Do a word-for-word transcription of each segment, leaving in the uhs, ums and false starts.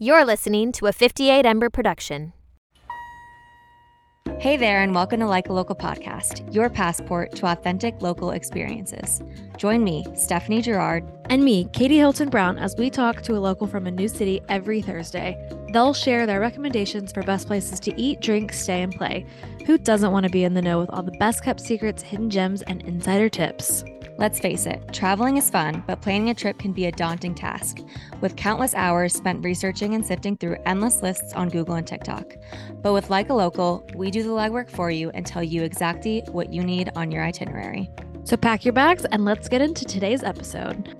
You're listening to a fifty-eight Ember production. Hey there, and welcome to Like a Local podcast, your passport to authentic local experiences. Join me, Stephanie Girard, and me, Katie Hilton Brown, as we talk to a local from a new city every Thursday. They'll share their recommendations for best places to eat, drink, stay, and play. Who doesn't want to be in the know with all the best-kept secrets, hidden gems, and insider tips? Let's face it, traveling is fun, but planning a trip can be a daunting task, with countless hours spent researching and sifting through endless lists on Google and TikTok. But with Like a Local, we do the legwork for you and tell you exactly what you need on your itinerary. So pack your bags and let's get into today's episode.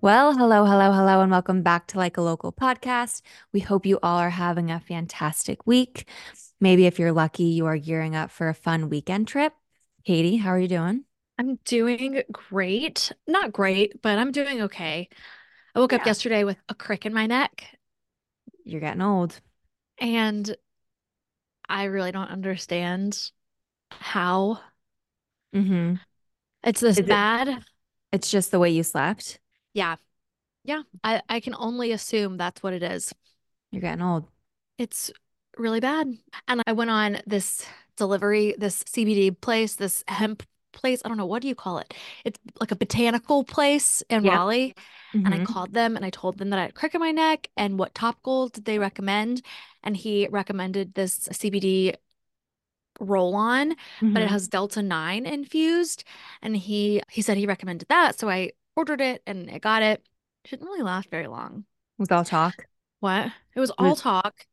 Well, hello, hello, hello, and welcome back to Like a Local podcast. We hope you all are having a fantastic week. Maybe if you're lucky, you are gearing up for a fun weekend trip. Katie, how are you doing? I'm doing great. Not great, but I'm doing okay. I woke yeah. up yesterday with a crick in my neck. You're getting old. And I really don't understand how. Mm-hmm. It's this Is bad. It, it's just the way you slept? Yeah. Yeah. I, I can only assume that's what it is. You're getting old. It's really bad. And I went on this delivery, this C B D place, this hemp place. I don't know. What do you call it? It's like a botanical place in yeah. Raleigh. Mm-hmm. And I called them and I told them that I had a crick in my neck and what topical did they recommend. And he recommended this C B D roll-on, mm-hmm. but it has Delta nine infused. And he, he said he recommended that. So I ordered it and I got it. It didn't really last very long. It was all talk. What? It was all it was- talk.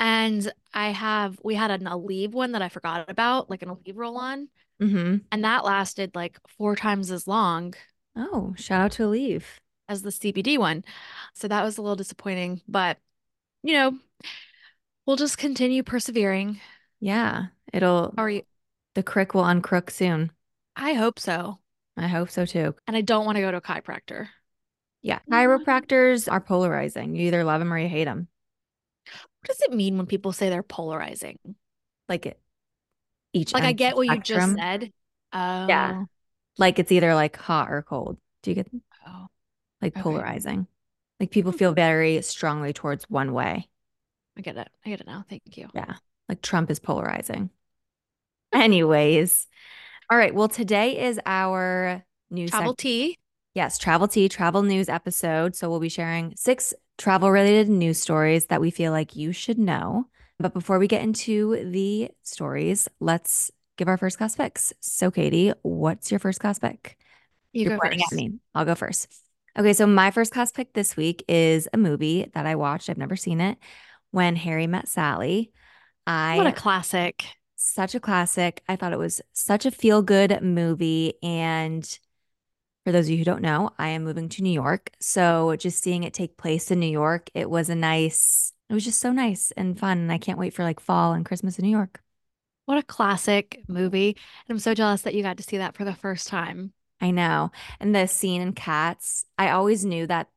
And I have, we had an Aleve one that I forgot about, like an Aleve roll-on. Mm-hmm. And that lasted like four times as long. Oh, shout out to Aleve. As the C B D one. So that was a little disappointing. But, you know, we'll just continue persevering. Yeah. It'll, How are you? The crick will uncrook soon. I hope so. I hope so too. And I don't want to go to a chiropractor. Yeah. Chiropractors are polarizing. You either love them or you hate them. What does it mean when people say they're polarizing? Like it, each like I get what spectrum. You just said. Oh. Yeah, like it's either like hot or cold. Do you get them? Oh, like okay. Polarizing? Like people feel very strongly towards one way. I get it. I get it now. Thank you. Yeah, like Trump is polarizing. Anyways, all right. Well, today is our new travel sec- tea. Yes, travel tea, travel news episode. So we'll be sharing six travel-related news stories that we feel like you should know. But before we get into the stories, let's give our first class picks. So, Katie, what's your first class pick? You You're go pointing first. At me. I'll go first. Okay, so my first class pick this week is a movie that I watched. I've never seen it. When Harry Met Sally. I what a classic! Such a classic. I thought it was such a feel-good movie, and for those of you who don't know, I am moving to New York. So just seeing it take place in New York, it was a nice, it was just so nice and fun. And I can't wait for like fall and Christmas in New York. What a classic movie. And I'm so jealous that you got to see that for the first time. I know. And the scene in Cats, I always knew that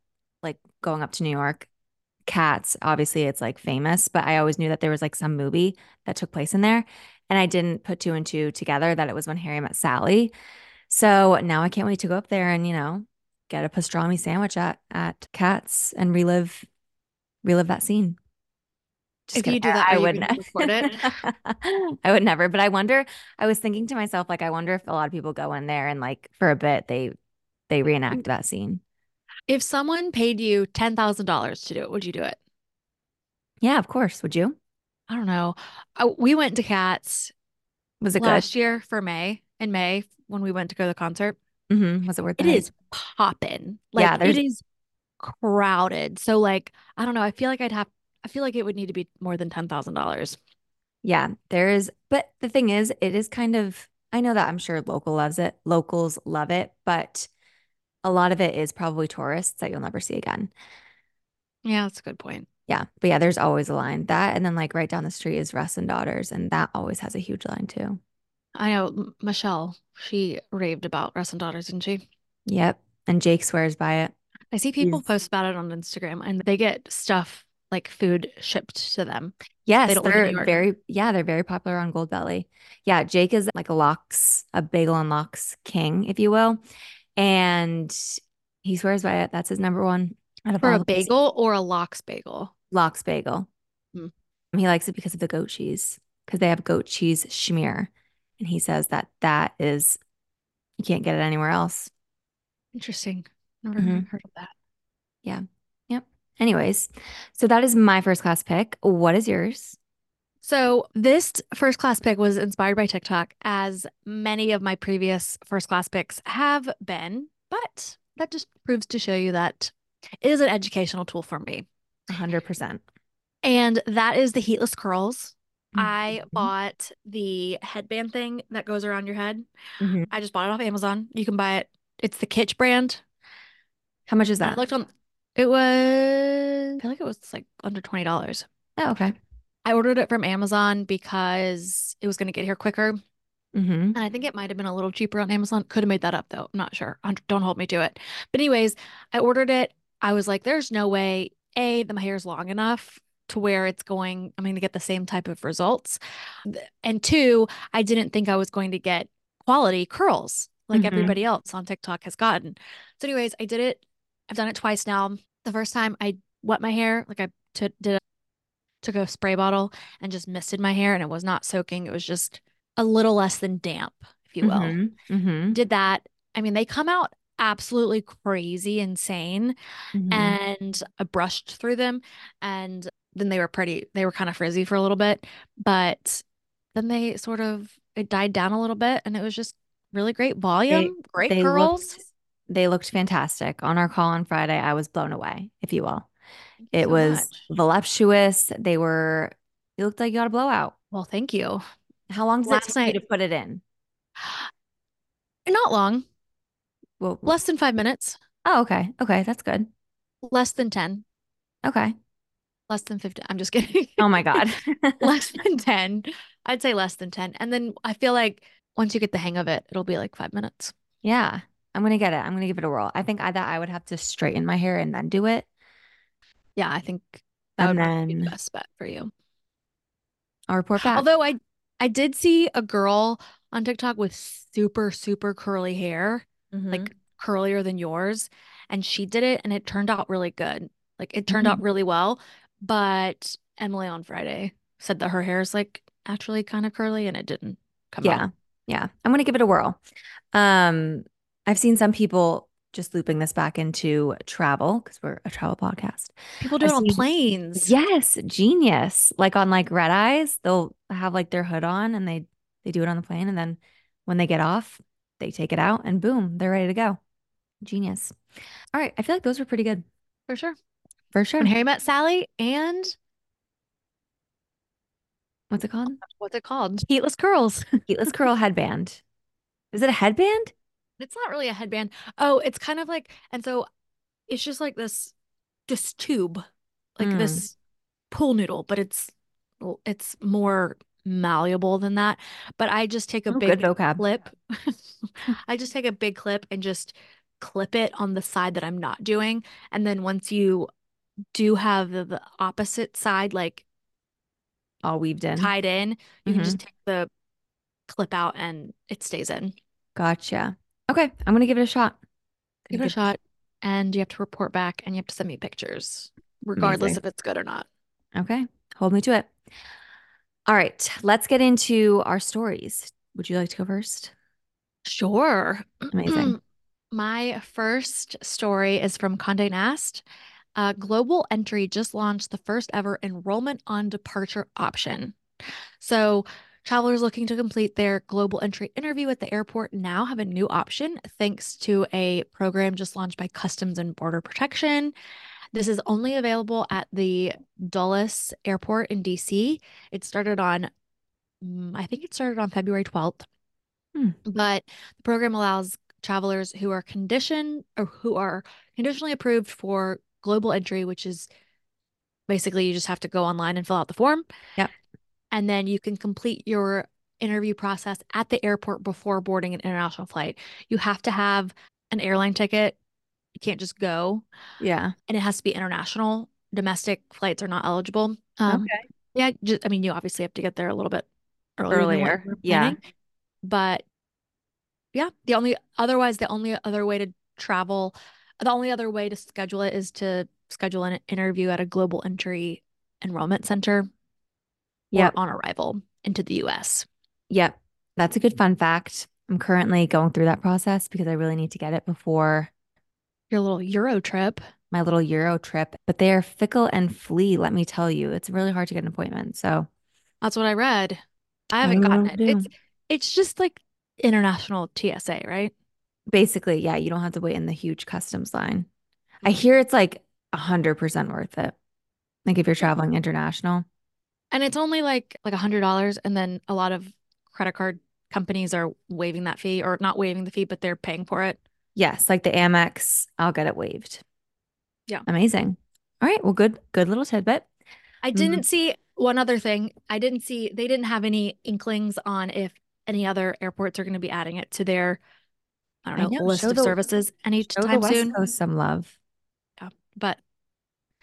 like going up to New York, Cats, obviously it's like famous, but I always knew that there was like some movie that took place in there. And I didn't put two and two together that it was When Harry Met Sally. So now I can't wait to go up there and, you know, get a pastrami sandwich at, at Katz and relive relive that scene. Just if kidding. You do that, I, I would never record it. I would never. But I wonder, I was thinking to myself, like, I wonder if a lot of people go in there and like for a bit, they they reenact that scene. If someone paid you ten thousand dollars to do it, would you do it? Yeah, of course. Would you? I don't know. I, we went to Katz. Was it last good? year for May? In May, when we went to go to the concert, mm-hmm. was it worth it? It is popping. Like, yeah, it is crowded. So, like, I don't know. I feel like I'd have. I feel like it would need to be more than ten thousand dollars. Yeah, there is. But the thing is, it is kind of. I know that I'm sure local loves it. Locals love it, but a lot of it is probably tourists that you'll never see again. Yeah, that's a good point. Yeah, but yeah, there's always a line. That and then like right down the street is Russ and Daughters, and that always has a huge line too. I know Michelle, she raved about Russ and Daughters, didn't she? Yep. And Jake swears by it. I see people yes. post about it on Instagram and they get stuff like food shipped to them. Yes. They don't they're very, yeah, they're very popular on Goldbelly. Yeah. Jake is like a lox, a bagel and lox king, if you will. And he swears by it. That's his number one. For a bagel or a lox bagel? Lox bagel. Mm. He likes it because of the goat cheese, because they have goat cheese schmear. And he says that that is, you can't get it anywhere else. Interesting. Never mm-hmm. heard of that. Yeah. Yep. Anyways, so that is my first class pick. What is yours? So this first class pick was inspired by TikTok, as many of my previous first class picks have been, but that just proves to show you that it is an educational tool for me. one hundred percent. And that is the heatless curls. Mm-hmm. I bought the headband thing that goes around your head. Mm-hmm. I just bought it off Amazon. You can buy it. It's the Kitsch brand. How much is that? I looked on. It was, I feel like it was like under twenty dollars. Oh, okay. I ordered it from Amazon because it was going to get here quicker. Mm-hmm. And I think it might have been a little cheaper on Amazon. Could have made that up, though. I'm not sure. Don't hold me to it. But anyways, I ordered it. I was like, there's no way, A, that my hair is long enough to where it's going, I'm going to get the same type of results. And two, I didn't think I was going to get quality curls like mm-hmm. everybody else on TikTok has gotten. So anyways, I did it. I've done it twice now. The first time I wet my hair, like I t- did a took a spray bottle and just misted my hair, and it was not soaking. It was just a little less than damp, if you will. Mm-hmm, mm-hmm. Did that. I mean, they come out absolutely crazy, insane. Mm-hmm. And I brushed through them, and then they were pretty, they were kind of frizzy for a little bit, but then they sort of, it died down a little bit, and it was just really great volume, they, great they curls. Looked, they looked fantastic. On our call on Friday, I was blown away, if you will. It so was much. voluptuous. They were, you looked like you got a blowout. Well, thank you. How long does Last it take night, you to put it in? Not long. Well, less than five minutes. Oh, okay. Okay. That's good. Less than ten. Okay. Less than fifteen. I'm just kidding. Oh my God. Less than ten. I'd say less than ten. And then I feel like once you get the hang of it, it'll be like five minutes. Yeah. I'm going to get it. I'm going to give it a whirl. I think I, that I would have to straighten my hair and then do it. Yeah, I think that and would then, be the best bet for you. I'll report back. Although I, I did see a girl on TikTok with super, super curly hair, mm-hmm. like curlier than yours. And she did it, and it turned out really good. Like it turned mm-hmm. out really well. But Emily on Friday said that her hair is like actually kind of curly, and it didn't come yeah. out. Yeah. I'm going to give it a whirl. Um, I've seen some people. Just looping this back into travel, because we're a travel podcast. People do it on planes. Yes. Genius. Like on like red eyes, they'll have like their hood on, and they, they do it on the plane. And then when they get off, they take it out, and boom, they're ready to go. Genius. All right. I feel like those were pretty good. For sure. For sure. When Harry Met Sally and what's it called? What's it called? Heatless curls. Heatless curl headband. Is it a headband? It's not really a headband. Oh, it's kind of like, and so it's just like this, this tube, like mm. this pool noodle, but it's, it's more malleable than that. But I just take a oh, big clip. I just take a big clip and just clip it on the side that I'm not doing. And then once you do have the, the opposite side, like all weaved in, tied in, you mm-hmm. can just take the clip out and it stays in. Gotcha. Okay, I'm going to give it a shot. Give it a shot. And you have to report back, and you have to send me pictures, regardless Amazing. If it's good or not. Okay, hold me to it. All right, let's get into our stories. Would you like to go first? Sure. Amazing. My first story is from Condé Nast. Uh, Global Entry just launched the first ever enrollment on departure option. So travelers looking to complete their Global Entry interview at the airport now have a new option thanks to a program just launched by Customs and Border Protection. This is only available at the Dulles Airport in D C. It started on, I think it started on February twelfth. Hmm. But the program allows travelers who are conditioned or who are conditionally approved for Global Entry, which is basically you just have to go online and fill out the form. Yep. And then you can complete your interview process at the airport before boarding an international flight. You have to have an airline ticket. You can't just go. Yeah. And it has to be international. Domestic flights are not eligible. Um, okay. Yeah. Just, I mean, you obviously have to get there a little bit earlier. earlier. Yeah. But yeah, the only, otherwise the only other way to travel The only other way to schedule it is to schedule an interview at a Global Entry enrollment center. Yep. Or on arrival into the U S. Yep. That's a good fun fact. I'm currently going through that process because I really need to get it before your little Euro trip. My little Euro trip. But they are fickle and flee, let me tell you. It's really hard to get an appointment. So that's what I read. I haven't I gotten it. It's, it's just like international T S A, right? Basically, yeah. You don't have to wait in the huge customs line. I hear it's like one hundred percent worth it. Like if you're traveling international. And it's only like like one hundred dollars. And then a lot of credit card companies are waiving that fee, or not waiving the fee, but they're paying for it. Yes. Like the Amex, I'll get it waived. Yeah. Amazing. All right. Well, good, good little tidbit. I didn't mm. see one other thing. I didn't see, they didn't have any inklings on if any other airports are going to be adding it to their, I don't know, I know. list show of the, services anytime soon. Show some love. Yeah. But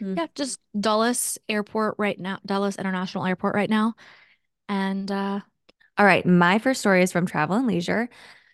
mm. yeah, just Dulles Airport right now, Dulles International Airport right now. And, uh, all right. My first story is from Travel and Leisure.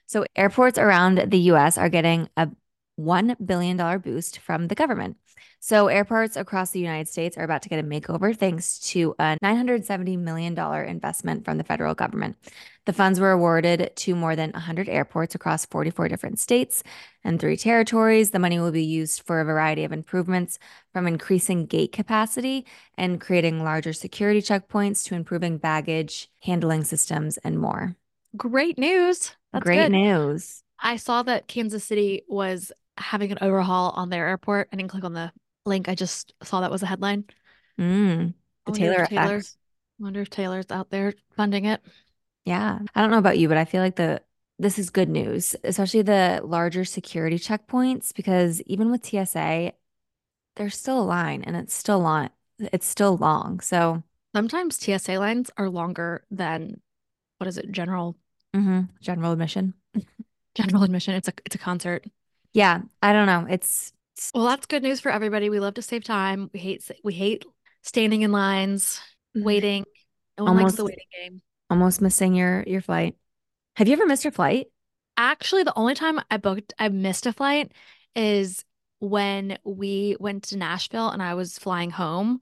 So airports around the U S are getting a one billion dollars boost from the government. So airports across the United States are about to get a makeover thanks to a nine hundred seventy million dollars investment from the federal government. The funds were awarded to more than one hundred airports across forty-four different states and three territories. The money will be used for a variety of improvements, from increasing gate capacity and creating larger security checkpoints to improving baggage handling systems and more. Great news. That's Great good. news. I saw that Kansas City was having an overhaul on their airport. I didn't click on the link. I just saw that was a headline. Mm, the Taylor effect. I wonder if Taylor's out there funding it. Yeah. I don't know about you, but I feel like the this is good news, especially the larger security checkpoints, because even with T S A, there's still a line, and it's still long. It's still long. So sometimes T S A lines are longer than, what is it, general? Mm-hmm. General admission. General admission. It's a it's a concert. Yeah, I don't know. It's, it's well, that's good news for everybody. We love to save time. We hate we hate standing in lines, waiting. No one almost, likes the waiting game. Almost missing your your flight. Have you ever missed your flight? Actually, the only time I booked I missed a flight is when we went to Nashville and I was flying home.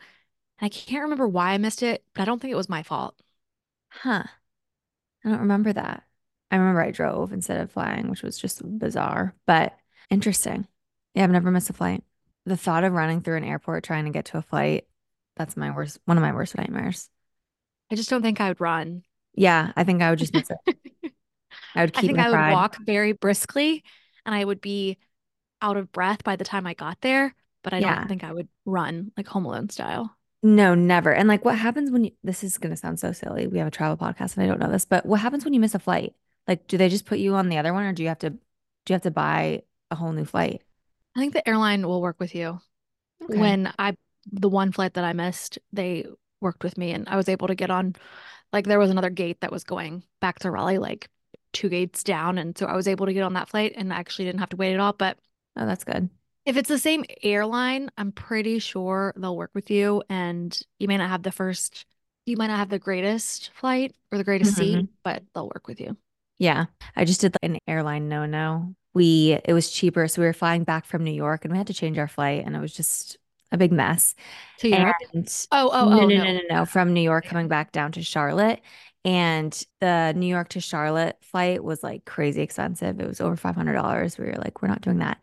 And I can't remember why I missed it, but I don't think it was my fault. Huh. I don't remember that. I remember I drove instead of flying, which was just bizarre, but interesting. Yeah, I've never missed a flight. The thought of running through an airport trying to get to a flight, that's my worst, one of my worst nightmares. I just don't think I would run. Yeah, I think I would just miss it. I would keep I think I would pride. walk very briskly, and I would be out of breath by the time I got there, but I yeah. don't think I would run, like Home Alone style. No, never. And like, what happens when you, this is going to sound so silly. We have a travel podcast and I don't know this, but what happens when you miss a flight? Like, do they just put you on the other one, or do you have to, do you have to buy a whole new flight? I think the airline will work with you. Okay. When I, the one flight that I missed, they worked with me and I was able to get on, like there was another gate that was going back to Raleigh, like two gates down. And so I was able to get on that flight and actually didn't have to wait at all, but. Oh, that's good. If it's the same airline, I'm pretty sure they'll work with you, and you may not have the first, you might not have the greatest flight or the greatest mm-hmm. seat, but they'll work with you. Yeah. I just did like an airline no-no. We, it was cheaper. So we were flying back from New York and we had to change our flight, and it was just a big mess. To Europe? And oh, oh, no, oh, no, no, no, no, no. From New York coming back down to Charlotte, and the New York to Charlotte flight was like crazy expensive. It was over five hundred dollars. We were like, we're not doing that.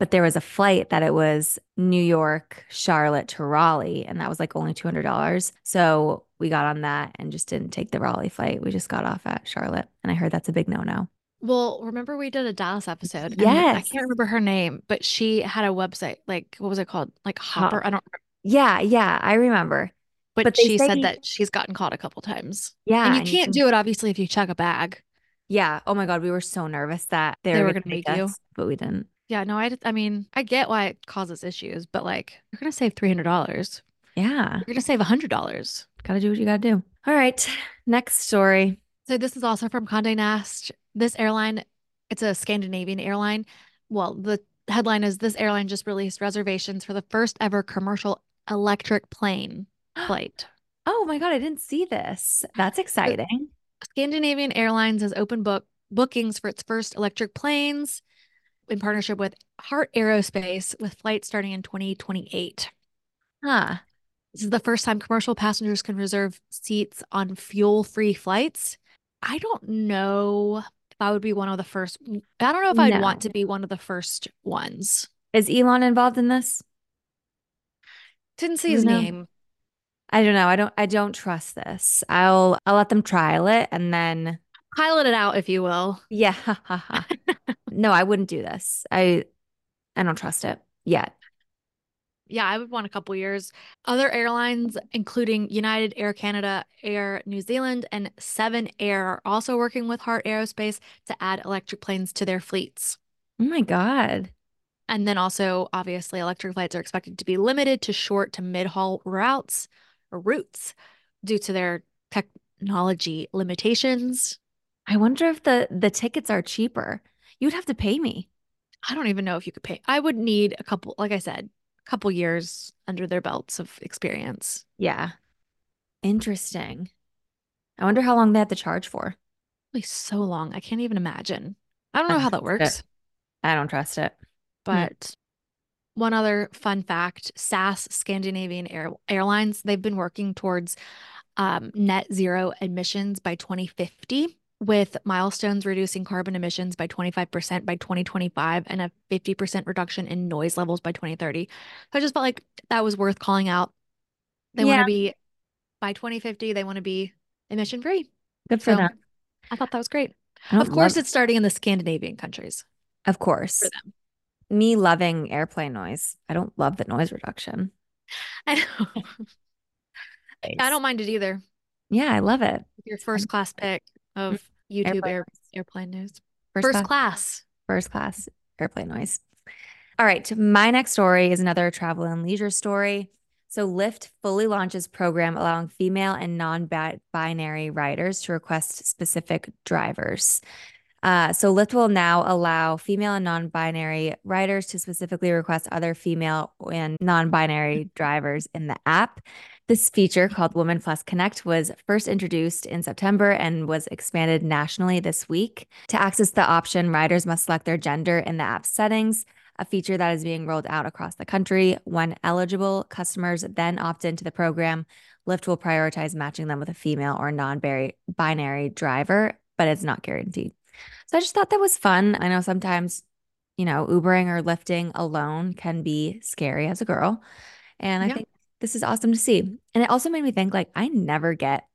But there was a flight that it was New York, Charlotte to Raleigh, and that was like only two hundred dollars. So we got on that and just didn't take the Raleigh flight. We just got off at Charlotte, and I heard that's a big no-no. Well, remember we did a Dallas episode? Yes. I can't remember her name, but she had a website. Like, what was it called? Like Hopper? Hop. I don't remember. Yeah, yeah, I remember. But, but she said that she's gotten caught a couple times. Yeah. And you and can't you can... do it, obviously, if you check a bag. Yeah. Oh, my God. We were so nervous that they, they were going to make you. Us, but we didn't. Yeah, no, I, I mean, I get why it causes issues, but like, you're going to save three hundred dollars. Yeah. You're going to save one hundred dollars. Got to do what you got to do. All right. Next story. So this is also from Condé Nast. This airline, it's a Scandinavian airline. Well, the headline is, this airline just released reservations for the first ever commercial electric plane flight. Oh my God, I didn't see this. That's exciting. Scandinavian Airlines has opened book bookings for its first electric planes. in partnership with Heart Aerospace, with flights starting in twenty twenty-eight. Huh. This is the first time commercial passengers can reserve seats on fuel-free flights. I don't know if I would be one of the first. I don't know if I'd no. want to be one of the first ones. Is Elon involved in this? Didn't see his no. name. I don't know. I don't I don't trust this. I'll I'll let them trial it and then pilot it out, if you will. Yeah. No, I wouldn't do this. I I don't trust it yet. Yeah, I would want a couple years. Other airlines, including United, Air Canada, Air New Zealand, and Seven Air, are also working with Heart Aerospace to add electric planes to their fleets. Oh my God. And then also, obviously, electric flights are expected to be limited to short to mid-haul routes or routes due to their technology limitations. I wonder if the, the tickets are cheaper. You'd have to pay me. I don't even know if you could pay. I would need a couple, like I said, a couple years under their belts of experience. Yeah. Interesting. I wonder how long they have to charge for. Probably so long. I can't even imagine. I don't know I how that works. It. I don't trust it. But one other fun fact, S A S, Scandinavian Air- Airlines, they've been working towards um, net zero emissions by twenty fifty, with milestones reducing carbon emissions by twenty-five percent by twenty twenty-five and a fifty percent reduction in noise levels by twenty thirty. So I just felt like that was worth calling out. They yeah. want to be, by twenty fifty, they want to be emission free. Good for so them. I thought that was great. Of course, it's starting in the Scandinavian countries. Of course. For them. Me loving airplane noise. I don't love the noise reduction. I know. Nice. I don't mind it either. Yeah, I love it. Your first class pick of YouTube airplane, air, airplane news. First, first class. class. First class airplane noise. All right. My next story is another travel and leisure story. So Lyft fully launches program allowing female and non-binary riders to request specific drivers. Uh, so Lyft will now allow female and non-binary riders to specifically request other female and non-binary drivers in the app. This feature, called Woman Plus Connect, was first introduced in September and was expanded nationally this week. To access the option, riders must select their gender in the app settings, a feature that is being rolled out across the country. When eligible, customers then opt into the program. Lyft will prioritize matching them with a female or non-binary driver, but it's not guaranteed. So I just thought that was fun. I know sometimes, you know, Ubering or Lyfting alone can be scary as a girl. And I yeah. think this is awesome to see. And it also made me think, like, I never get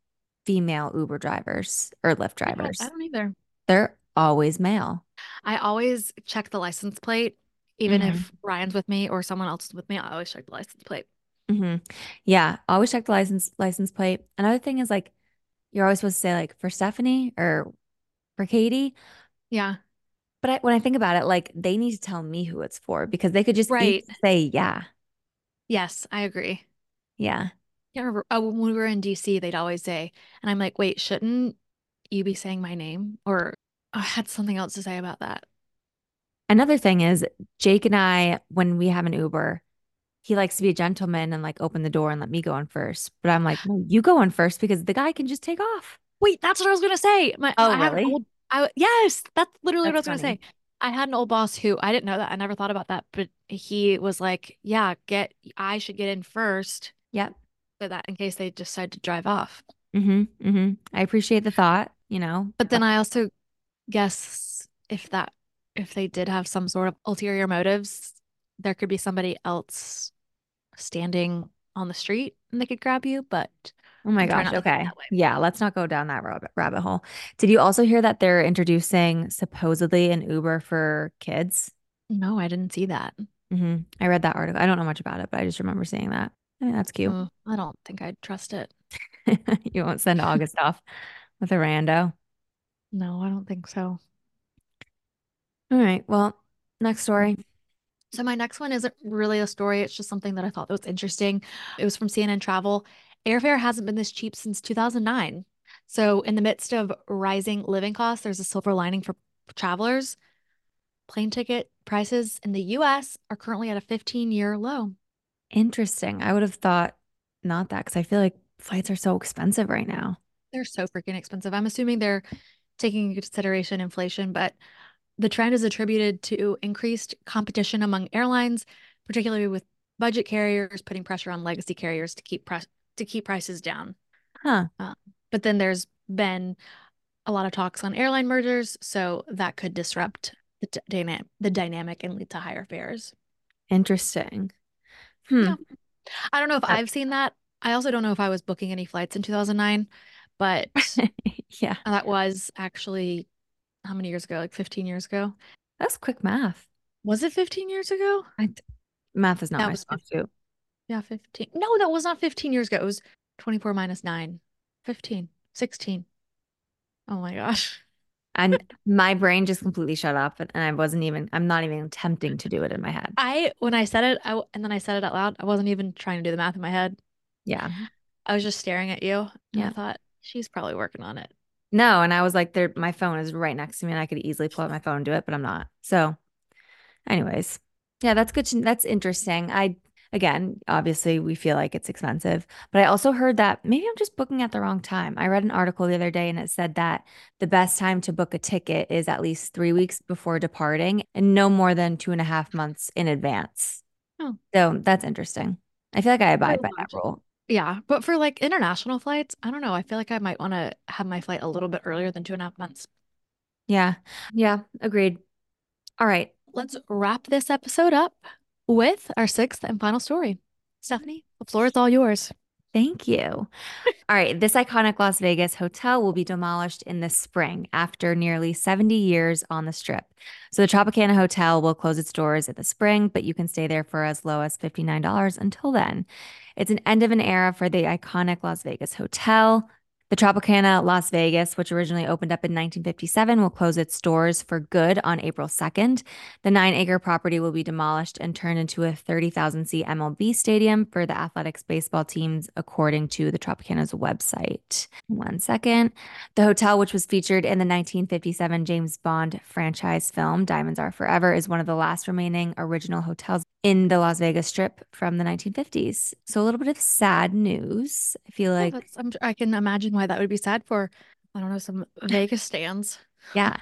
female Uber drivers or Lyft drivers. Yeah, I don't either. They're always male. I always check the license plate. Even mm-hmm. if Ryan's with me or someone else is with me, I always check the license plate. Mm-hmm. Yeah. Always check the license license plate. Another thing is, like, you're always supposed to say, like, for Stephanie or for Katie. Yeah. But I, when I think about it, like, they need to tell me who it's for, because they could just right. say, yeah. Yes, I agree. Yeah. I remember oh, when we were in D C, they'd always say, and I'm like, wait, shouldn't you be saying my name? Or oh, I had something else to say about that. Another thing is, Jake and I, when we have an Uber, he likes to be a gentleman and, like, open the door and let me go in first. But I'm like, no, you go in first, because the guy can just take off. Wait, that's what I was going to say. My, oh, I really? Old, I, yes, that's literally that's what I was going to say. I had an old boss who, I didn't know that. I never thought about that. But he was like, yeah, get, I should get in first. Yep. So that in case they decide to drive off. Mm-hmm. Mm-hmm. I appreciate the thought, you know. But then I also guess if that, if they did have some sort of ulterior motives, there could be somebody else standing on the street and they could grab you, but... Oh my gosh. Okay. Yeah. Let's not go down that rabbit rabbit hole. Did you also hear that they're introducing supposedly an Uber for kids? No, I didn't see that. Mm-hmm. I read that article. I don't know much about it, but I just remember seeing that. I mean, that's cute. Oh, I don't think I'd trust it. You won't send August off with a rando? No, I don't think so. All right. Well, next story. So my next one isn't really a story. It's just something that I thought that was interesting. It was from C N N Travel. Airfare hasn't been this cheap since two thousand nine. So in the midst of rising living costs, there's a silver lining for travelers. Plane ticket prices in the U S are currently at a fifteen-year low. Interesting. I would have thought not that, because I feel like flights are so expensive right now. They're so freaking expensive. I'm assuming they're taking into consideration inflation, but The trend is attributed to increased competition among airlines, particularly with budget carriers putting pressure on legacy carriers to keep pre- to keep prices down. Huh. Um, but then there's been a lot of talks on airline mergers, so that could disrupt the d- dyna- the dynamic and lead to higher fares. Interesting. Hmm. Yeah. I don't know if That's- I've seen that. I also don't know if I was booking any flights in two thousand nine, but yeah, that was actually how many years ago? Like fifteen years ago. That's quick math. Was it fifteen years ago? I th- math is not my strong suit. Yeah, fifteen. No, that was not fifteen years ago. It was twenty-four minus nine, fifteen, sixteen. Oh my gosh. And my brain just completely shut off, and I wasn't even, I'm not even attempting to do it in my head. I, when I said it, I, and then I said it out loud, I wasn't even trying to do the math in my head. Yeah. I was just staring at you. Yeah. I thought, she's probably working on it. No. And I was like, there, my phone is right next to me and I could easily pull out my phone and do it, but I'm not. So anyways, yeah, that's good. To, that's interesting. I, again, obviously we feel like it's expensive, but I also heard that maybe I'm just booking at the wrong time. I read an article the other day and it said that the best time to book a ticket is at least three weeks before departing and no more than two and a half months in advance. Oh, so that's interesting. I feel like I abide by that rule. Yeah. But for like international flights, I don't know. I feel like I might want to have my flight a little bit earlier than two and a half months. Yeah. Yeah. Agreed. All right. Let's wrap this episode up with our sixth and final story. Stephanie, the floor is all yours. Thank you. All right. This iconic Las Vegas hotel will be demolished in the spring after nearly seventy years on the Strip. So the Tropicana Hotel will close its doors in the spring, but you can stay there for as low as fifty-nine dollars until then. It's an end of an era for the iconic Las Vegas hotel. The Tropicana Las Vegas, which originally opened up in nineteen fifty-seven, will close its doors for good on April second. The nine-acre property will be demolished and turned into a thirty thousand seat M L B stadium for the Athletics baseball teams, according to the Tropicana's website. One second. The hotel, which was featured in the nineteen fifty-seven James Bond franchise film Diamonds Are Forever, is one of the last remaining original hotels in the Las Vegas Strip from the nineteen fifties. So a little bit of sad news. I feel like yeah, I can imagine why that would be sad for, I don't know, some Vegas stands. Yeah,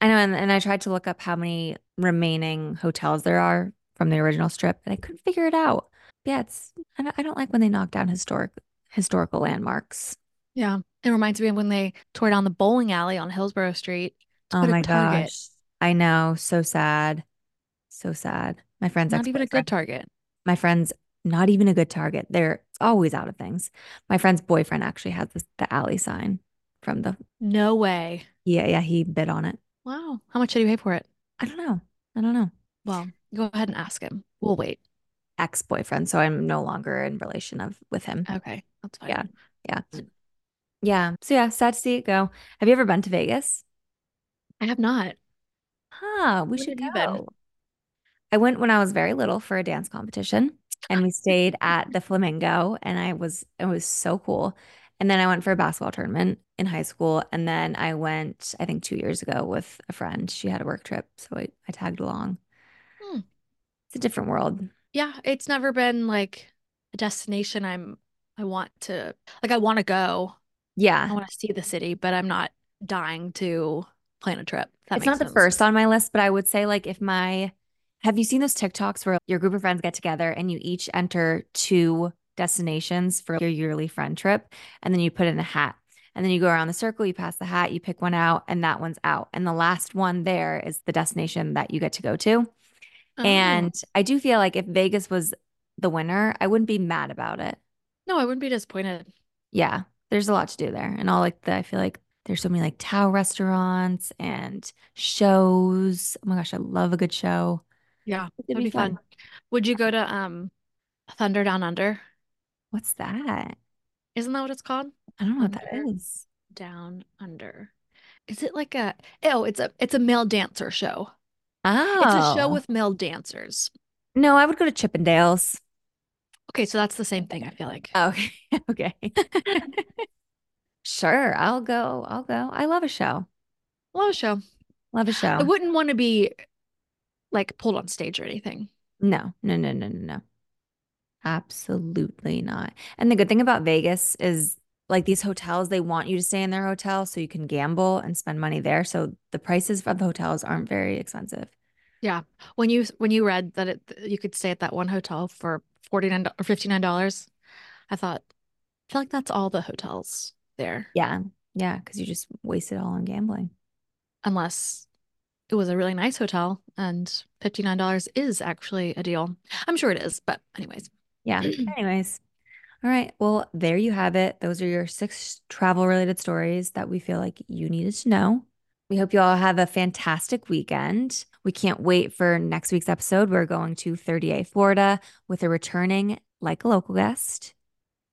I know. And, and I tried to look up how many remaining hotels there are from the original Strip, and I couldn't figure it out. Yeah, it's I don't, I don't like when they knock down historic historical landmarks. Yeah, it reminds me of when they tore down the bowling alley on Hillsborough Street. Oh my gosh, I know. So sad. So sad. My friend's not even a good target. My friend's not even a good target. They're always out of things. My friend's boyfriend actually has this, the alley sign from the. No way. Yeah, yeah, he bid on it. Wow, how much did he pay for it? I don't know. I don't know. Well, go ahead and ask him. We'll wait. Ex-boyfriend, so I'm no longer in relation of with him. Okay, that's fine. Yeah, yeah, yeah. So yeah, sad to see it go. Have you ever been to Vegas? I have not. Huh? We Where should go. I went when I was very little for a dance competition, and we stayed at the Flamingo, and I was it was so cool. And then I went for a basketball tournament in high school, and then I went I think two years ago with a friend. She had a work trip, so I, I tagged along. Hmm. It's a different world. Yeah, it's never been like a destination I'm I want to like I want to go. Yeah, I want to see the city, but I'm not dying to plan a trip. That it's not the sense. First on my list, but I would say like if my Have you seen those TikToks where your group of friends get together and you each enter two destinations for your yearly friend trip, and then you put in a hat, and then you go around the circle, you pass the hat, you pick one out, and that one's out. And the last one there is the destination that you get to go to. Oh. And I do feel like if Vegas was the winner, I wouldn't be mad about it. No, I wouldn't be disappointed. Yeah, there's a lot to do there. And all like the, I feel like there's so many like Tao restaurants and shows. Oh my gosh, I love a good show. Yeah, that'd be fun. fun. Would you go to um, Thunder Down Under? What's that? Isn't that what it's called? I don't know Thunder what that is. Down Under. Is it like a oh? It's a it's a male dancer show. Oh, it's a show with male dancers. No, I would go to Chippendales. Okay, so that's the same thing. I feel like. Oh, okay. Okay. Sure, I'll go. I'll go. I love a show. Love a show. Love a show. I wouldn't want to be. Like pulled on stage or anything. No, no, no, no, no, no. Absolutely not. And the good thing about Vegas is like these hotels, they want you to stay in their hotel so you can gamble and spend money there. So the prices of the hotels aren't very expensive. Yeah. When you, when you read that it, you could stay at that one hotel for forty-nine dollars or fifty-nine dollars, I thought, I feel like that's all the hotels there. Yeah. Yeah. Cause you just waste it all on gambling. Unless it was a really nice hotel, and fifty-nine dollars is actually a deal. I'm sure it is, but anyways. Yeah. Anyways. All right. Well, there you have it. Those are your six travel related stories that we feel like you needed to know. We hope you all have a fantastic weekend. We can't wait for next week's episode. We're going to thirty A Florida with a returning Like a Local guest,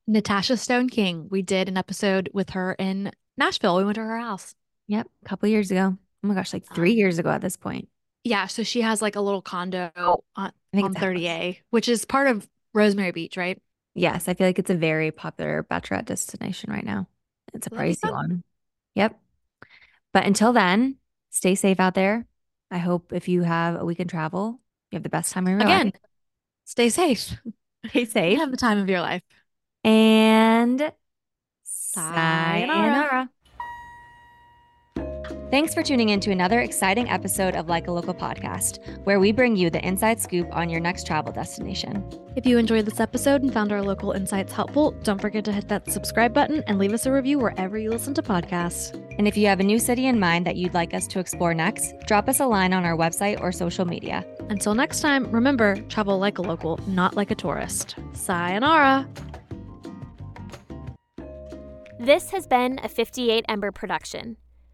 Natasha Stone King. We did an episode with her in Nashville. We went to her house. Yep. A couple years ago. Oh my gosh, like three years ago at this point. Yeah. So she has like a little condo on, I think on thirty A, which is part of Rosemary Beach, right? Yes. I feel like it's a very popular bachelorette destination right now. It's a pricey one. Yep. But until then, stay safe out there. I hope if you have a week in travel, you have the best time of your life. Again, stay safe. Stay safe. Have the time of your life. And sayonara. Thanks for tuning in to another exciting episode of Like a Local Podcast, where we bring you the inside scoop on your next travel destination. If you enjoyed this episode and found our local insights helpful, don't forget to hit that subscribe button and leave us a review wherever you listen to podcasts. And if you have a new city in mind that you'd like us to explore next, drop us a line on our website or social media. Until next time, remember, travel like a local, not like a tourist. Sayonara! This has been a fifty-eight Ember production.